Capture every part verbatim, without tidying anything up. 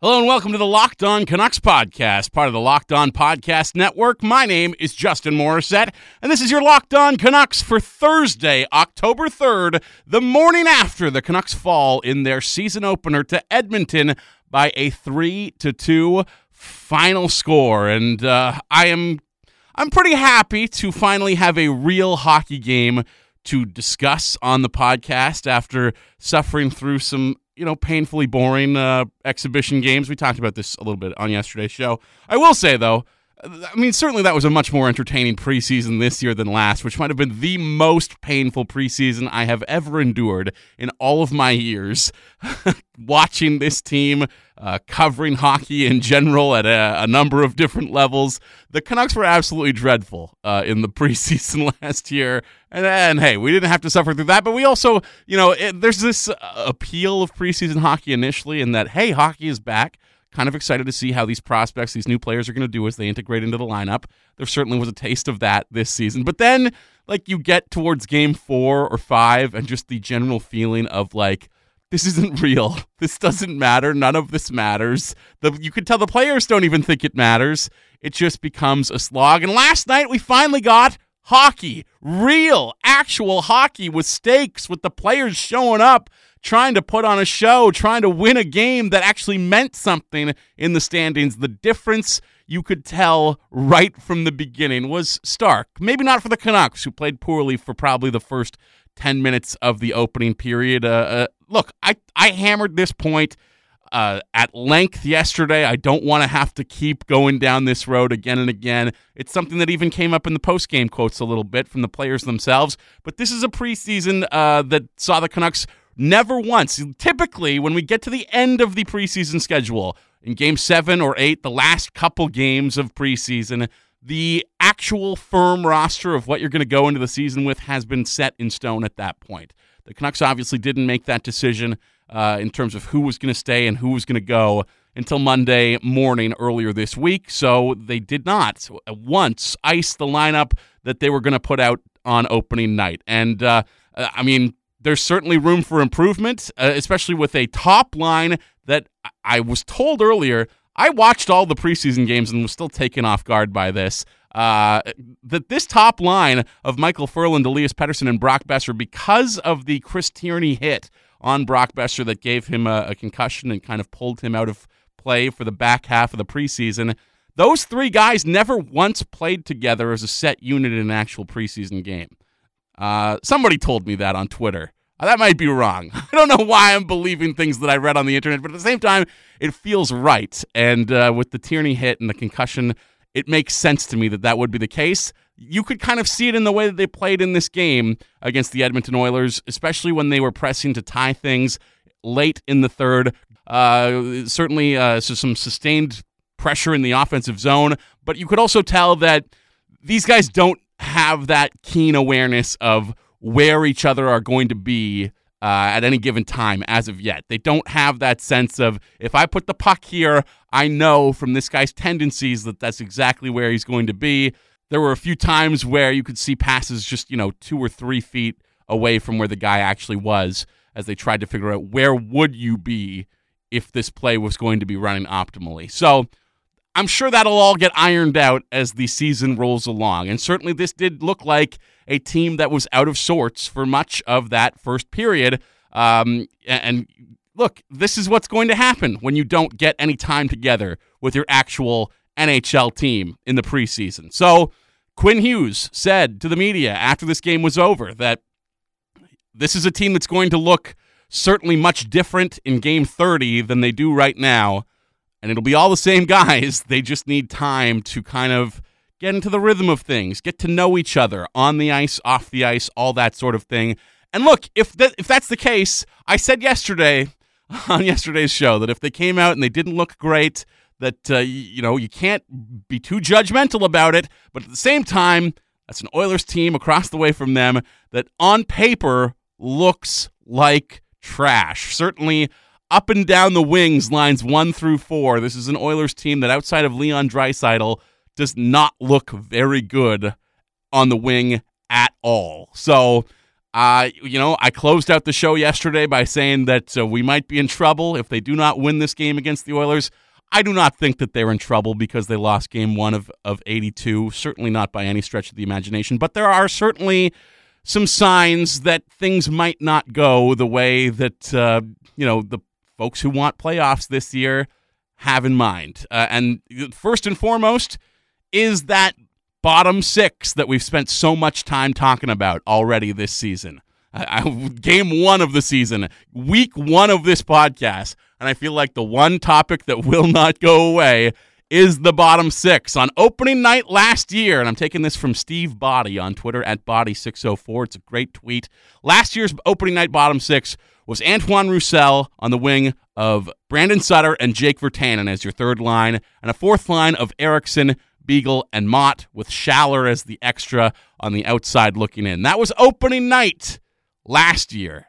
Hello and welcome to the Locked On Canucks podcast, part of the Locked On Podcast Network. My name is Justin Morissette, and this is your Locked On Canucks for Thursday, October third, the morning after the Canucks fall in their season opener to Edmonton by a three to two final score. And uh, I am I'm pretty happy to finally have a real hockey game to discuss on the podcast after suffering through some you know, painfully boring uh, exhibition games. We talked about this a little bit on yesterday's show. I will say, though, I mean, certainly that was a much more entertaining preseason this year than last, which might have been the most painful preseason I have ever endured in all of my years. Watching this team, uh, covering hockey in general at a, a number of different levels, the Canucks were absolutely dreadful uh, in the preseason last year. And, and hey, we didn't have to suffer through that, but we also, you know, it, there's this uh, appeal of preseason hockey initially in that, hey, hockey is back. Kind of excited to see how these prospects, these new players are going to do as they integrate into the lineup. There certainly was a taste of that this season. But then, like, you get towards game four or five and just the general feeling of, like, this isn't real. This doesn't matter. None of this matters. The, you could tell the players don't even think it matters. It just becomes a slog. And last night, we finally got hockey. Real, actual hockey with stakes, with the players showing up, trying to put on a show, trying to win a game that actually meant something in the standings. The difference, you could tell right from the beginning, was stark. Maybe not for the Canucks, who played poorly for probably the first ten minutes of the opening period. Uh, uh, look, I, I hammered this point uh, at length yesterday. I don't want to have to keep going down this road again and again. It's something that even came up in the postgame quotes a little bit from the players themselves. But this is a preseason uh, that saw the Canucks never once. Typically, when we get to the end of the preseason schedule, in game seven or eight, the last couple games of preseason, the actual firm roster of what you're going to go into the season with has been set in stone at that point. The Canucks obviously didn't make that decision uh, in terms of who was going to stay and who was going to go until Monday morning earlier this week, so they did not once ice the lineup that they were going to put out on opening night. And, uh, I mean, there's certainly room for improvement, uh, especially with a top line that I was told earlier. I watched all the preseason games and was still taken off guard by this. Uh, that this top line of Micael Ferland, Elias Pettersson, and Brock Boeser, because of the Chris Tierney hit on Brock Boeser that gave him a, a concussion and kind of pulled him out of play for the back half of the preseason, those three guys never once played together as a set unit in an actual preseason game. Uh, somebody told me that on Twitter. That might be wrong. I don't know why I'm believing things that I read on the internet, but at the same time, it feels right. And uh, with the Tierney hit and the concussion, it makes sense to me that that would be the case. You could kind of see it in the way that they played in this game against the Edmonton Oilers, especially when they were pressing to tie things late in the third. Uh, certainly uh, so some sustained pressure in the offensive zone, but you could also tell that these guys don't have that keen awareness of where each other are going to be uh, at any given time as of yet. They don't have that sense of, if I put the puck here, I know from this guy's tendencies that that's exactly where he's going to be. There were a few times where you could see passes just, you know, two or three feet away from where the guy actually was as they tried to figure out where would you be if this play was going to be running optimally. So I'm sure that'll all get ironed out as the season rolls along. And certainly this did look like a team that was out of sorts for much of that first period. Um, and look, this is what's going to happen when you don't get any time together with your actual N H L team in the preseason. So Quinn Hughes said to the media after this game was over that this is a team that's going to look certainly much different in game thirty than they do right now. And it'll be all the same guys. They just need time to kind of get into the rhythm of things, get to know each other on the ice, off the ice, all that sort of thing. And look, if that, if that's the case, I said yesterday on yesterday's show that if they came out and they didn't look great, that uh, you know you can't be too judgmental about it. But at the same time, that's an Oilers team across the way from them that on paper looks like trash. Certainly, up and down the wings, lines one through four. This is an Oilers team that, outside of Leon Draisaitl, does not look very good on the wing at all. So Uh, you know, I closed out the show yesterday by saying that uh, we might be in trouble if they do not win this game against the Oilers. I do not think that they're in trouble because they lost game one of, of eighty-two, certainly not by any stretch of the imagination. But there are certainly some signs that things might not go the way that, uh, you know, the folks who want playoffs this year have in mind. Uh, and first and foremost is that bottom six that we've spent so much time talking about already this season. I, I, game one of the season, week one of this podcast, and I feel like the one topic that will not go away is the bottom six. On opening night last year, and I'm taking this from Steve Body on Twitter, at Body six oh four. It's a great tweet. Last year's opening night bottom six was Antoine Roussel on the wing of Brandon Sutter and Jake Virtanen as your third line, and a fourth line of Eriksson, Beagle, and Mott, with Schaller as the extra on the outside looking in. That was opening night last year.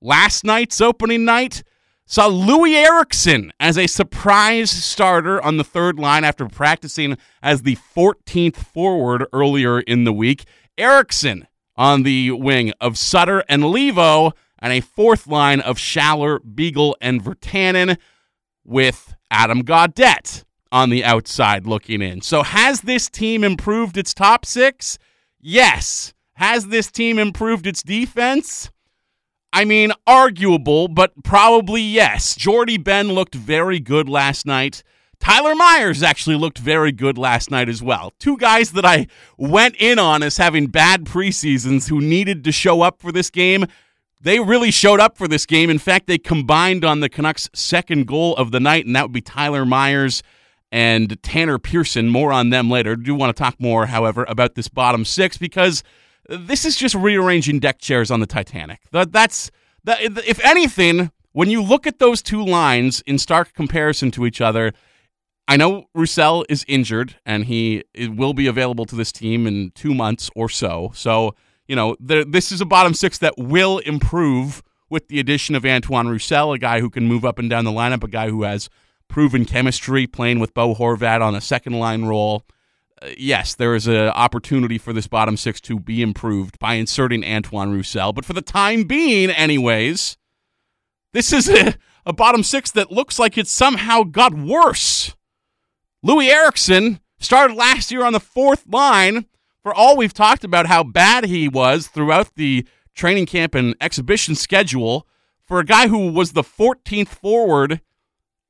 Last night's opening night saw Loui Eriksson as a surprise starter on the third line after practicing as the fourteenth forward earlier in the week. Eriksson on the wing of Sutter and Leivo, and a fourth line of Schaller, Beagle, and Virtanen, with Adam Gaudette on the outside looking in. So has this team improved its top six? Yes. Has this team improved its defense? I mean, arguable, but probably yes. Jordie Benn looked very good last night. Tyler Myers actually looked very good last night as well. Two guys that I went in on as having bad preseasons who needed to show up for this game. They really showed up for this game. In fact, they combined on the Canucks' second goal of the night, and that would be Tyler Myers and Tanner Pearson. More on them later. I do want to talk more, however, about this bottom six, because this is just rearranging deck chairs on the Titanic. That's, that, if anything, when you look at those two lines in stark comparison to each other, I know Roussel is injured, and he will be available to this team in two months or so. So, you know, there, this is a bottom six that will improve with the addition of Antoine Roussel, a guy who can move up and down the lineup, a guy who has proven chemistry playing with Bo Horvat on a second-line role. Uh, yes, there is an opportunity for this bottom six to be improved by inserting Antoine Roussel. But for the time being, anyways, this is a, a bottom six that looks like it somehow got worse. Loui Eriksson started last year on the fourth line. For all we've talked about how bad he was throughout the training camp and exhibition schedule, for a guy who was the fourteenth forward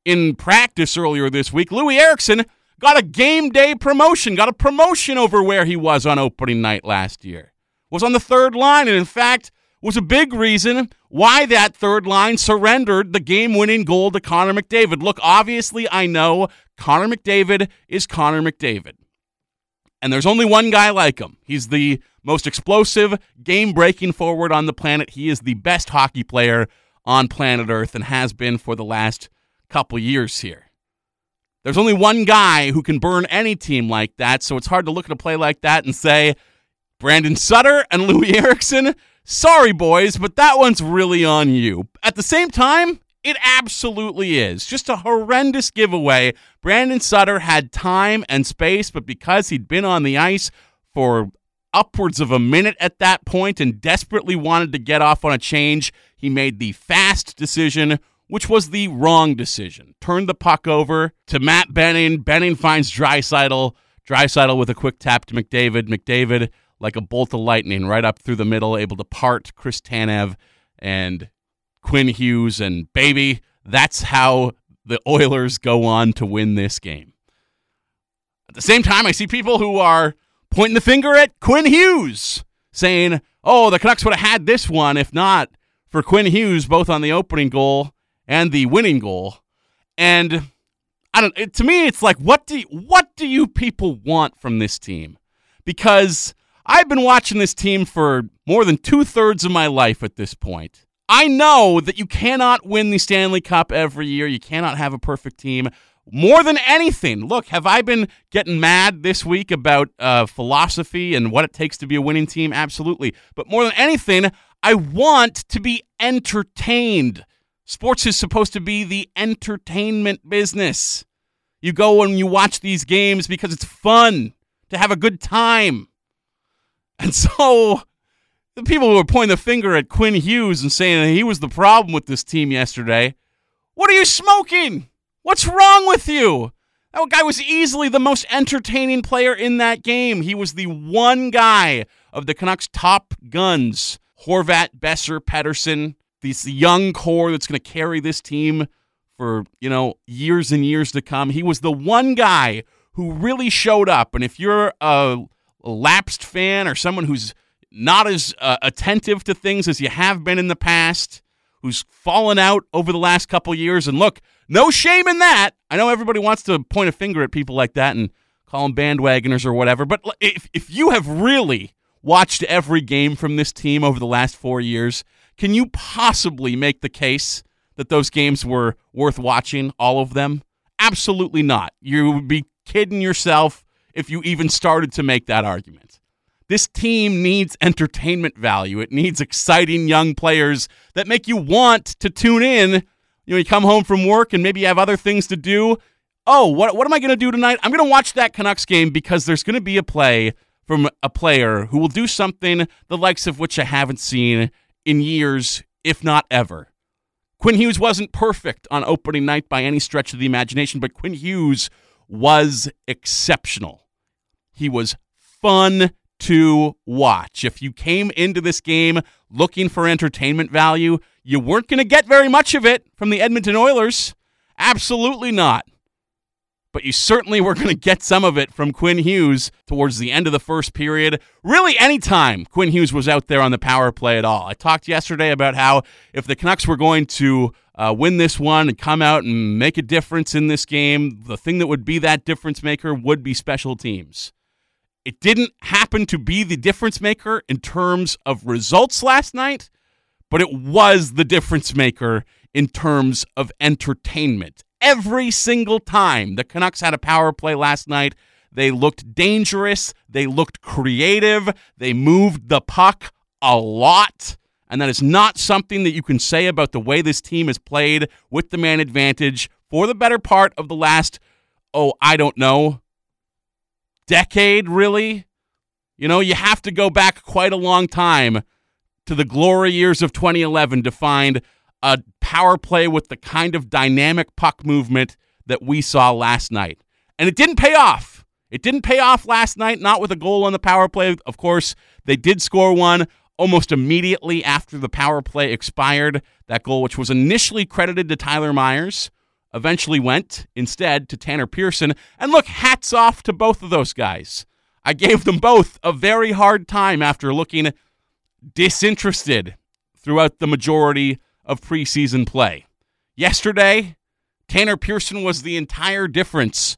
in practice earlier this week, Loui Eriksson got a game day promotion, got a promotion over where he was on opening night last year. Was on the third line, and in fact, was a big reason why that third line surrendered the game-winning goal to Connor McDavid. Look, obviously, I know Connor McDavid is Connor McDavid, and there's only one guy like him. He's the most explosive, game-breaking forward on the planet. He is the best hockey player on planet Earth and has been for the last couple years here. There's only one guy who can burn any team like that, so it's hard to look at a play like that and say, Brandon Sutter and Loui Eriksson, sorry boys, but that one's really on you. At the same time, it absolutely is. Just a horrendous giveaway. Brandon Sutter had time and space, but because he'd been on the ice for upwards of a minute at that point and desperately wanted to get off on a change, he made the fast decision, which was the wrong decision. Turned the puck over to Matt Benning. Benning finds Draisaitl. Draisaitl with a quick tap to McDavid. McDavid, like a bolt of lightning, right up through the middle, able to part Chris Tanev and Quinn Hughes. And baby, that's how the Oilers go on to win this game. At the same time, I see people who are pointing the finger at Quinn Hughes, saying, oh, the Canucks would have had this one if not for Quinn Hughes, both on the opening goal and the winning goal. And I don't. It, to me, it's like, what do you, what do you people want from this team? Because I've been watching this team for more than two-thirds of my life at this point. I know that you cannot win the Stanley Cup every year. You cannot have a perfect team. More than anything, look, have I been getting mad this week about uh, philosophy and what it takes to be a winning team? Absolutely. But more than anything, I want to be entertained. Sports is supposed to be the entertainment business. You go and you watch these games because it's fun to have a good time. And so the people who are pointing the finger at Quinn Hughes and saying that he was the problem with this team yesterday, what are you smoking? What's wrong with you? That guy was easily the most entertaining player in that game. He was the one guy of the Canucks' top guns. Horvat, Boeser, Pettersson, this young core that's going to carry this team for, you know, years and years to come. He was the one guy who really showed up. And if you're a lapsed fan or someone who's not as uh, attentive to things as you have been in the past, who's fallen out over the last couple years, and look, no shame in that. I know everybody wants to point a finger at people like that and call them bandwagoners or whatever, but if if you have really watched every game from this team over the last four years, can you possibly make the case that those games were worth watching, all of them? Absolutely not. You would be kidding yourself if you even started to make that argument. This team needs entertainment value. It needs exciting young players that make you want to tune in. You know, you come home from work and maybe you have other things to do. Oh, what what am I going to do tonight? I'm going to watch that Canucks game because there's going to be a play from a player who will do something the likes of which I haven't seen in years, if not ever. Quinn Hughes wasn't perfect on opening night by any stretch of the imagination, but Quinn Hughes was exceptional. He was fun to watch. If you came into this game looking for entertainment value, you weren't going to get very much of it from the Edmonton Oilers. Absolutely not. But you certainly were going to get some of it from Quinn Hughes towards the end of the first period. Really, anytime Quinn Hughes was out there on the power play at all. I talked yesterday about how if the Canucks were going to uh, win this one and come out and make a difference in this game, the thing that would be that difference maker would be special teams. It didn't happen to be the difference maker in terms of results last night, but it was the difference maker in terms of entertainment. Every single time the Canucks had a power play last night, they looked dangerous, they looked creative, they moved the puck a lot, and that is not something that you can say about the way this team has played with the man advantage for the better part of the last, oh, I don't know, decade, really? You know, you have to go back quite a long time to the glory years of twenty eleven to find a power play with the kind of dynamic puck movement that we saw last night. And it didn't pay off. It didn't pay off last night, not with a goal on the power play. Of course, they did score one almost immediately after the power play expired. That goal, which was initially credited to Tyler Myers, eventually went instead to Tanner Pearson. And look, hats off to both of those guys. I gave them both a very hard time after looking disinterested throughout the majority of preseason play. Yesterday, Tanner Pearson was the entire difference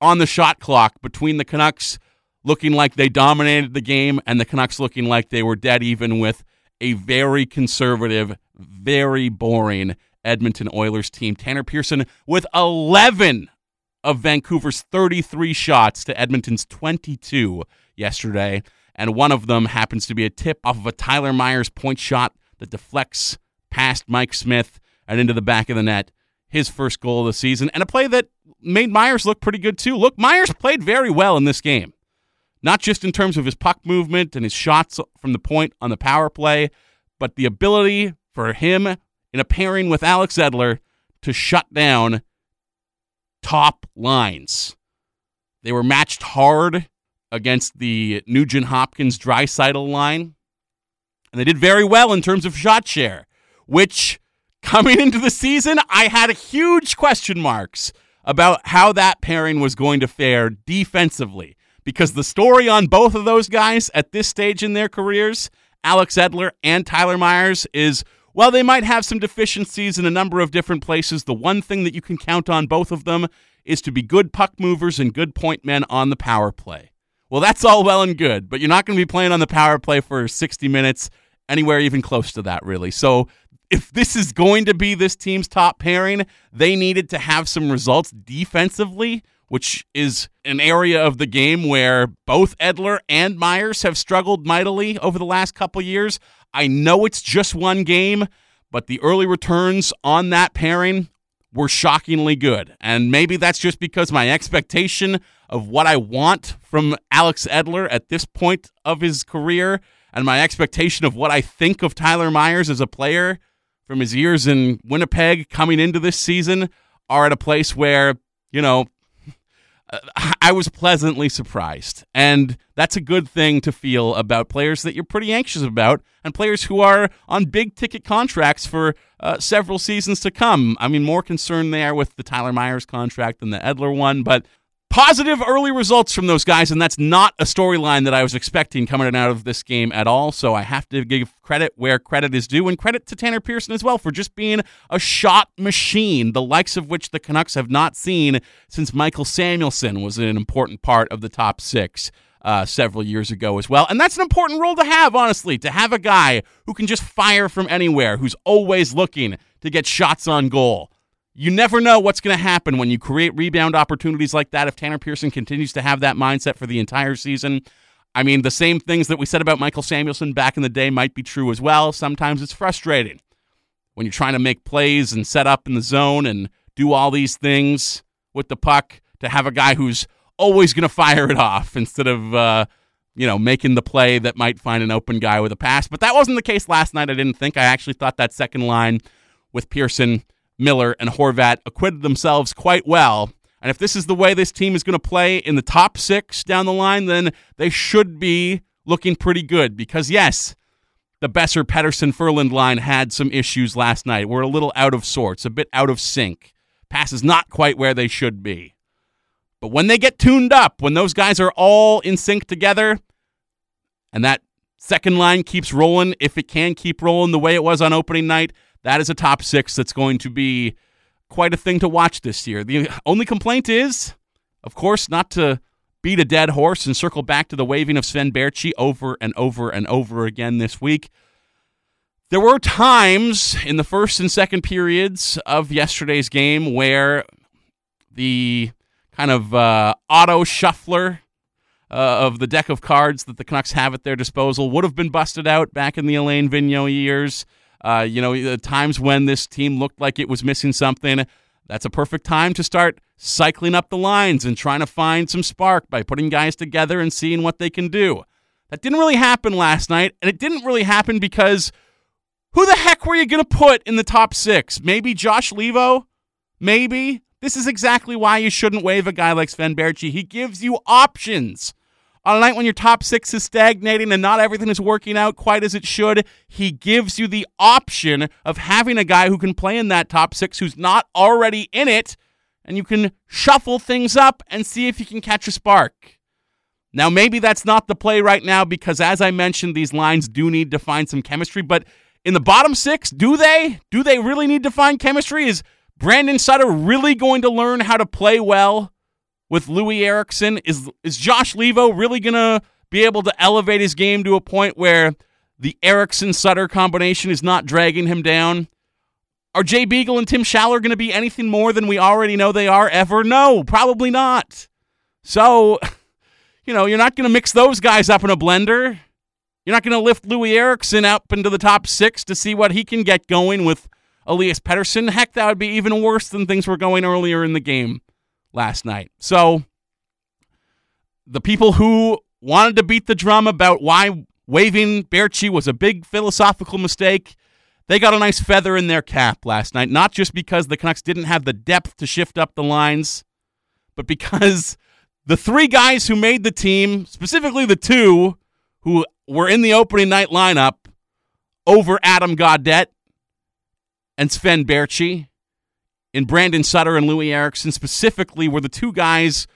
on the shot clock between the Canucks looking like they dominated the game and the Canucks looking like they were dead even with a very conservative, very boring Edmonton Oilers team. Tanner Pearson with eleven of Vancouver's thirty-three shots to Edmonton's twenty-two yesterday, and one of them happens to be a tip off of a Tyler Myers point shot that deflects past Mike Smith and into the back of the net, his first goal of the season, and a play that made Myers look pretty good too. Look, Myers played very well in this game, not just in terms of his puck movement and his shots from the point on the power play, but the ability for him in a pairing with Alex Edler to shut down top lines. They were matched hard against the Nugent Hopkins-Draisaitl line, and they did very well in terms of shot share, which coming into the season, I had huge question marks about how that pairing was going to fare defensively, because the story on both of those guys at this stage in their careers, Alex Edler and Tyler Myers, is, well, they might have some deficiencies in a number of different places. The one thing that you can count on both of them is to be good puck movers and good point men on the power play. Well, that's all well and good, but you're not going to be playing on the power play for sixty minutes, anywhere even close to that, really. So if this is going to be this team's top pairing, they needed to have some results defensively, which is an area of the game where both Edler and Myers have struggled mightily over the last couple years. I know it's just one game, but the early returns on that pairing were shockingly good. And maybe that's just because my expectation of what I want from Alex Edler at this point of his career and my expectation of what I think of Tyler Myers as a player from his years in Winnipeg coming into this season are at a place where, you know, I was pleasantly surprised. And that's a good thing to feel about players that you're pretty anxious about and players who are on big-ticket contracts for uh, several seasons to come. I mean, more concerned there with the Tyler Myers contract than the Edler one, but positive early results from those guys, and that's not a storyline that I was expecting coming out of this game at all, so I have to give credit where credit is due, and credit to Tanner Pearson as well for just being a shot machine, the likes of which the Canucks have not seen since Mikael Samuelsson was an important part of the top six uh, several years ago as well. And that's an important role to have, honestly, to have a guy who can just fire from anywhere, who's always looking to get shots on goal. You never know what's going to happen when you create rebound opportunities like that if Tanner Pearson continues to have that mindset for the entire season. I mean, the same things that we said about Mikael Samuelsson back in the day might be true as well. Sometimes it's frustrating when you're trying to make plays and set up in the zone and do all these things with the puck to have a guy who's always going to fire it off instead of, uh, you know, making the play that might find an open guy with a pass. But that wasn't the case last night, I didn't think. I actually thought that second line with Pearson, Miller, and Horvat acquitted themselves quite well. And if this is the way this team is going to play in the top six down the line, then they should be looking pretty good. Because, yes, the Boeser, Pettersson, Ferland line had some issues last night. We're a little out of sorts, a bit out of sync. Passes not quite where they should be. But when they get tuned up, when those guys are all in sync together, and that second line keeps rolling, if it can keep rolling the way it was on opening night, that is a top six that's going to be quite a thing to watch this year. The only complaint is, of course, not to beat a dead horse and circle back to the waving of Sven Baertschi over and over and over again this week. There were times in the first and second periods of yesterday's game where the kind of uh, auto shuffler uh, of the deck of cards that the Canucks have at their disposal would have been busted out back in the Elaine Vigneault years. Uh, you know, the times when this team looked like it was missing something, that's a perfect time to start cycling up the lines and trying to find some spark by putting guys together and seeing what they can do. That didn't really happen last night, and it didn't really happen because who the heck were you going to put in the top six? Maybe Josh Leivo? Maybe? This is exactly why you shouldn't waive a guy like Sven Baertschi. He gives you options. On a night when your top six is stagnating and not everything is working out quite as it should, he gives you the option of having a guy who can play in that top six who's not already in it, and you can shuffle things up and see if you can catch a spark. Now, maybe that's not the play right now because, as I mentioned, these lines do need to find some chemistry, but in the bottom six, do they? Do they really need to find chemistry? Is Brandon Sutter really going to learn how to play well with Loui Eriksson? Is is Josh Leivo really going to be able to elevate his game to a point where the Eriksson-Sutter combination is not dragging him down? Are Jay Beagle and Tim Schaller going to be anything more than we already know they are ever? No, probably not. So, you know, you're not going to mix those guys up in a blender. You're not going to lift Loui Eriksson up into the top six to see what he can get going with Elias Pettersson. Heck, that would be even worse than things were going earlier in the game last night. So the people who wanted to beat the drum about why waiving Baertschi was a big philosophical mistake, they got a nice feather in their cap last night, not just because the Canucks didn't have the depth to shift up the lines, but because the three guys who made the team, specifically the two who were in the opening night lineup over Adam Gaudette and Sven Baertschi, in Brandon Sutter and Loui Eriksson specifically, were the two guys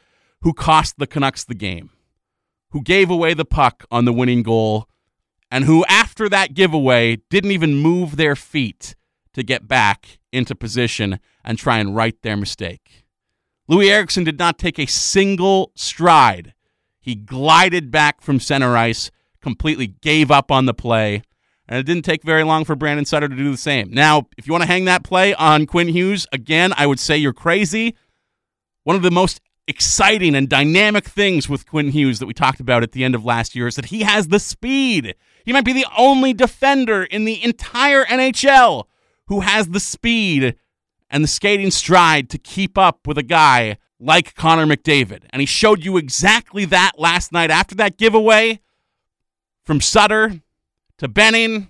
who cost the Canucks the game, who gave away the puck on the winning goal, and who, after that giveaway, didn't even move their feet to get back into position and try and right their mistake. Loui Eriksson did not take a single stride. He glided back from center ice, completely gave up on the play, and it didn't take very long for Brandon Sutter to do the same. Now, if you want to hang that play on Quinn Hughes, again, I would say you're crazy. One of the most exciting and dynamic things with Quinn Hughes that we talked about at the end of last year is that he has the speed. He might be the only defender in the entire N H L who has the speed and the skating stride to keep up with a guy like Connor McDavid. And he showed you exactly that last night after that giveaway from Sutter to Benning.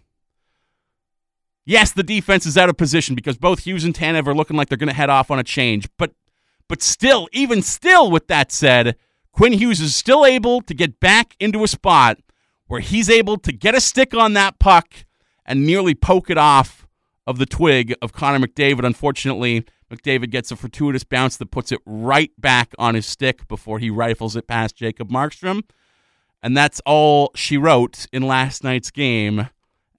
Yes, the defense is out of position because both Hughes and Tanev are looking like they're going to head off on a change. But but still, even still with that said, Quinn Hughes is still able to get back into a spot where he's able to get a stick on that puck and nearly poke it off of the twig of Connor McDavid. Unfortunately, McDavid gets a fortuitous bounce that puts it right back on his stick before he rifles it past Jacob Markstrom. And that's all she wrote in last night's game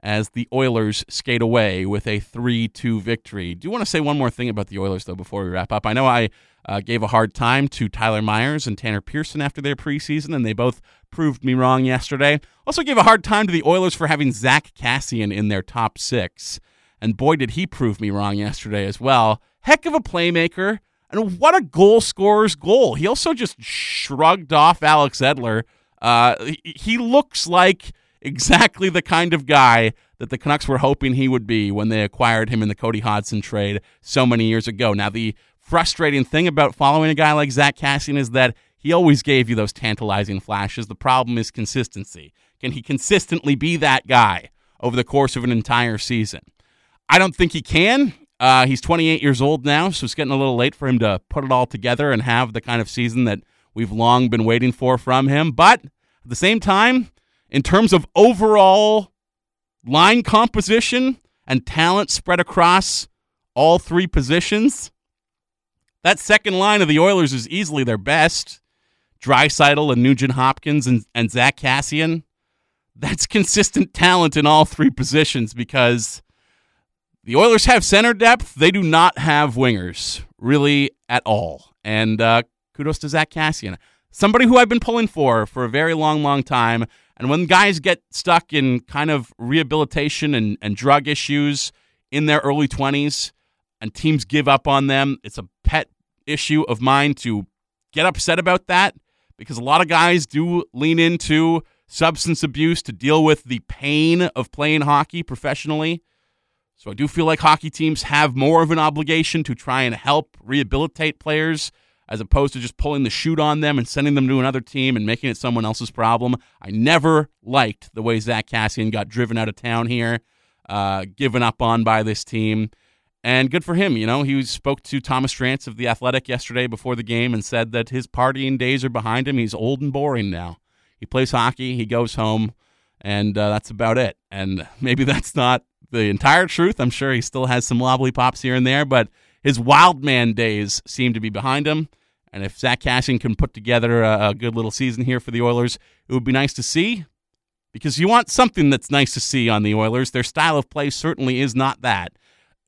as the Oilers skate away with a three two victory. Do you want to say one more thing about the Oilers, though, before we wrap up? I know I uh, gave a hard time to Tyler Myers and Tanner Pearson after their preseason, and they both proved me wrong yesterday. Also gave a hard time to the Oilers for having Zach Cassian in their top six. And boy, did he prove me wrong yesterday as well. Heck of a playmaker, and what a goal scorer's goal. He also just shrugged off Alex Edler. Uh, he, he looks like exactly the kind of guy that the Canucks were hoping he would be when they acquired him in the Cody Hodgson trade so many years ago. Now, the frustrating thing about following a guy like Zach Cassian is that he always gave you those tantalizing flashes. The problem is consistency. Can he consistently be that guy over the course of an entire season? I don't think he can. Uh, he's twenty-eight years old now, so it's getting a little late for him to put it all together and have the kind of season that we've long been waiting for from him. But at the same time, in terms of overall line composition and talent spread across all three positions, that second line of the Oilers is easily their best. Draisaitl and Nugent Hopkins and, and Zach Cassian, that's consistent talent in all three positions because the Oilers have center depth. They do not have wingers, really, at all. And uh, kudos to Zach Cassian, somebody who I've been pulling for for a very long, long time. And when guys get stuck in kind of rehabilitation and, and drug issues in their early twenties and teams give up on them, it's a pet issue of mine to get upset about that because a lot of guys do lean into substance abuse to deal with the pain of playing hockey professionally. So I do feel like hockey teams have more of an obligation to try and help rehabilitate players as opposed to just pulling the chute on them and sending them to another team and making it someone else's problem. I never liked the way Zach Cassian got driven out of town here, uh, given up on by this team. And good for him. You know, he spoke to Thomas Trantz of The Athletic yesterday before the game and said that his partying days are behind him. He's old and boring now. He plays hockey. He goes home. And uh, that's about it. And maybe that's not the entire truth. I'm sure he still has some lollipops here and there, but his wild man days seem to be behind him. And if Zach Cassian can put together a, a good little season here for the Oilers, it would be nice to see because you want something that's nice to see on the Oilers. Their style of play certainly is not that.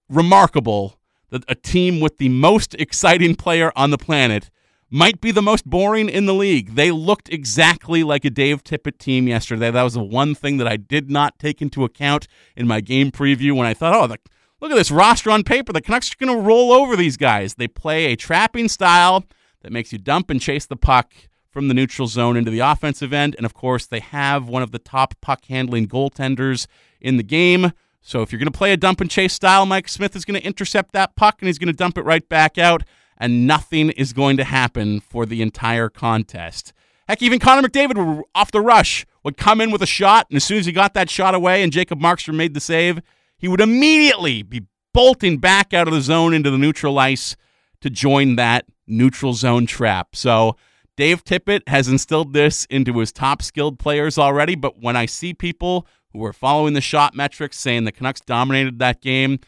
Remarkable that a team with the most exciting player on the planet might be the most boring in the league. They looked exactly like a Dave Tippett team yesterday. That was the one thing that I did not take into account in my game preview when I thought, oh, the, look at this roster on paper. The Canucks are going to roll over these guys. They play a trapping style that makes you dump and chase the puck from the neutral zone into the offensive end. And, of course, they have one of the top puck-handling goaltenders in the game. So if you're going to play a dump and chase style, Mike Smith is going to intercept that puck, and he's going to dump it right back out. And nothing is going to happen for the entire contest. Heck, even Connor McDavid, off the rush, would come in with a shot, and as soon as he got that shot away and Jacob Markstrom made the save, he would immediately be bolting back out of the zone into the neutral ice to join that neutral zone trap. So Dave Tippett has instilled this into his top-skilled players already, but when I see people who are following the shot metrics saying the Canucks dominated that game,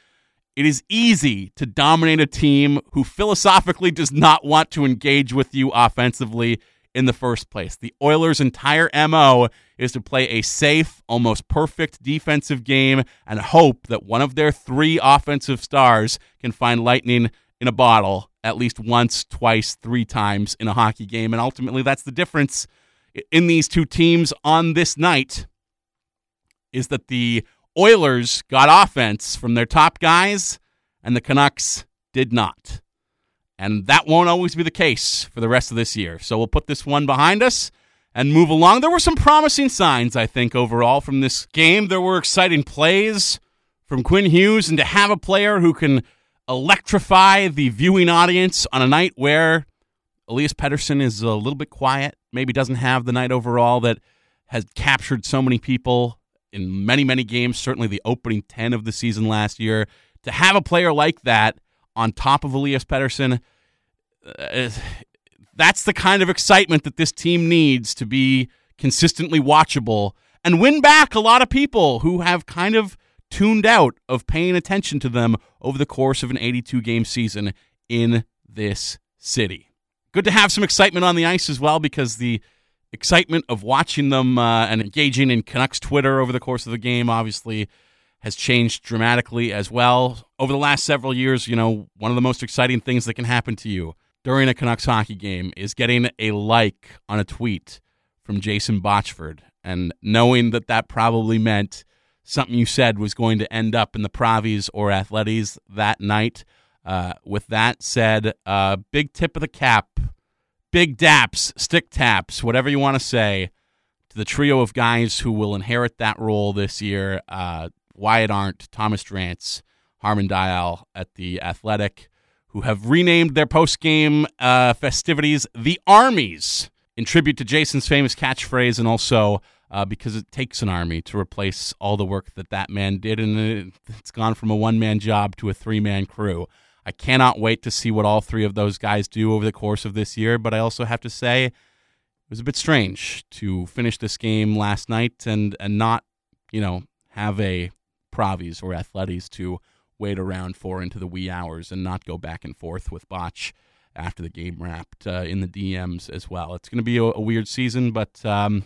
it is easy to dominate a team who philosophically does not want to engage with you offensively in the first place. The Oilers' entire M O is to play a safe, almost perfect defensive game and hope that one of their three offensive stars can find lightning in a bottle at least once, twice, three times in a hockey game. And ultimately, that's the difference in these two teams on this night is that the Oilers got offense from their top guys, and the Canucks did not. And that won't always be the case for the rest of this year. So we'll put this one behind us and move along. There were some promising signs, I think, overall from this game. There were exciting plays from Quinn Hughes, and to have a player who can electrify the viewing audience on a night where Elias Pettersson is a little bit quiet, maybe doesn't have the night overall that has captured so many people in many, many games, certainly the opening ten of the season last year. To have a player like that on top of Elias Pettersson, uh, that's the kind of excitement that this team needs to be consistently watchable and win back a lot of people who have kind of tuned out of paying attention to them over the course of an eighty-two game season in this city. Good to have some excitement on the ice as well, because the excitement of watching them uh, and engaging in Canucks Twitter over the course of the game obviously has changed dramatically as well. Over the last several years, you know, one of the most exciting things that can happen to you during a Canucks hockey game is getting a like on a tweet from Jason Botchford and knowing that that probably meant something you said was going to end up in the Pravies or Athletes that night. Uh, with that said, uh, big tip of the cap, big daps, stick taps, whatever you want to say, to the trio of guys who will inherit that role this year. Uh, Wyatt Arndt, Thomas Drance, Harmon Dial at The Athletic, who have renamed their post-game uh, festivities The Armies, in tribute to Jason's famous catchphrase, and also uh, because it takes an army to replace all the work that that man did, and it's gone from a one-man job to a three-man crew. I cannot wait to see what all three of those guys do over the course of this year, but I also have to say it was a bit strange to finish this game last night and, and not, you know, have a Pravies or Athletes to wait around for into the wee hours and not go back and forth with Botch after the game wrapped uh, in the D Ms as well. It's going to be a, a weird season, but um,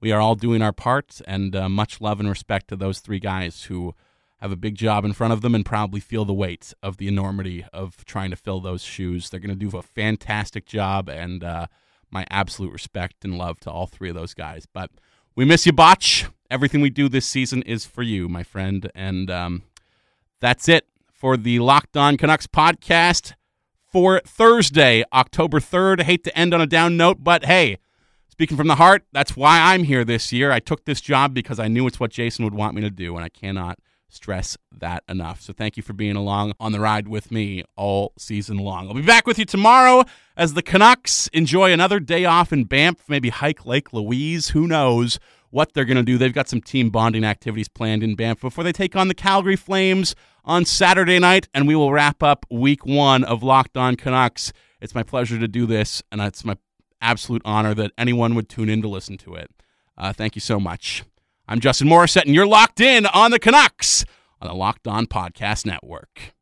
we are all doing our part, and uh, much love and respect to those three guys who have a big job in front of them and probably feel the weight of the enormity of trying to fill those shoes. They're going to do a fantastic job, and uh, my absolute respect and love to all three of those guys. But we miss you, Botch. Everything we do this season is for you, my friend. And um, that's it for the Locked On Canucks podcast for Thursday, October third. I hate to end on a down note, but hey, speaking from the heart, that's why I'm here this year. I took this job because I knew it's what Jason would want me to do, and I cannot stress that enough. So thank you for being along on the ride with me all season long. I'll be back with you tomorrow as the Canucks enjoy another day off in Banff, maybe hike Lake Louise. Who knows what they're going to do. They've got some team bonding activities planned in Banff before they take on the Calgary Flames on Saturday night, and we will wrap up week one of Locked On Canucks. It's my pleasure to do this, and it's my absolute honor that anyone would tune in to listen to it. Uh, thank you so much. I'm Justin Morissette, and you're locked in on the Canucks on the Locked On Podcast Network.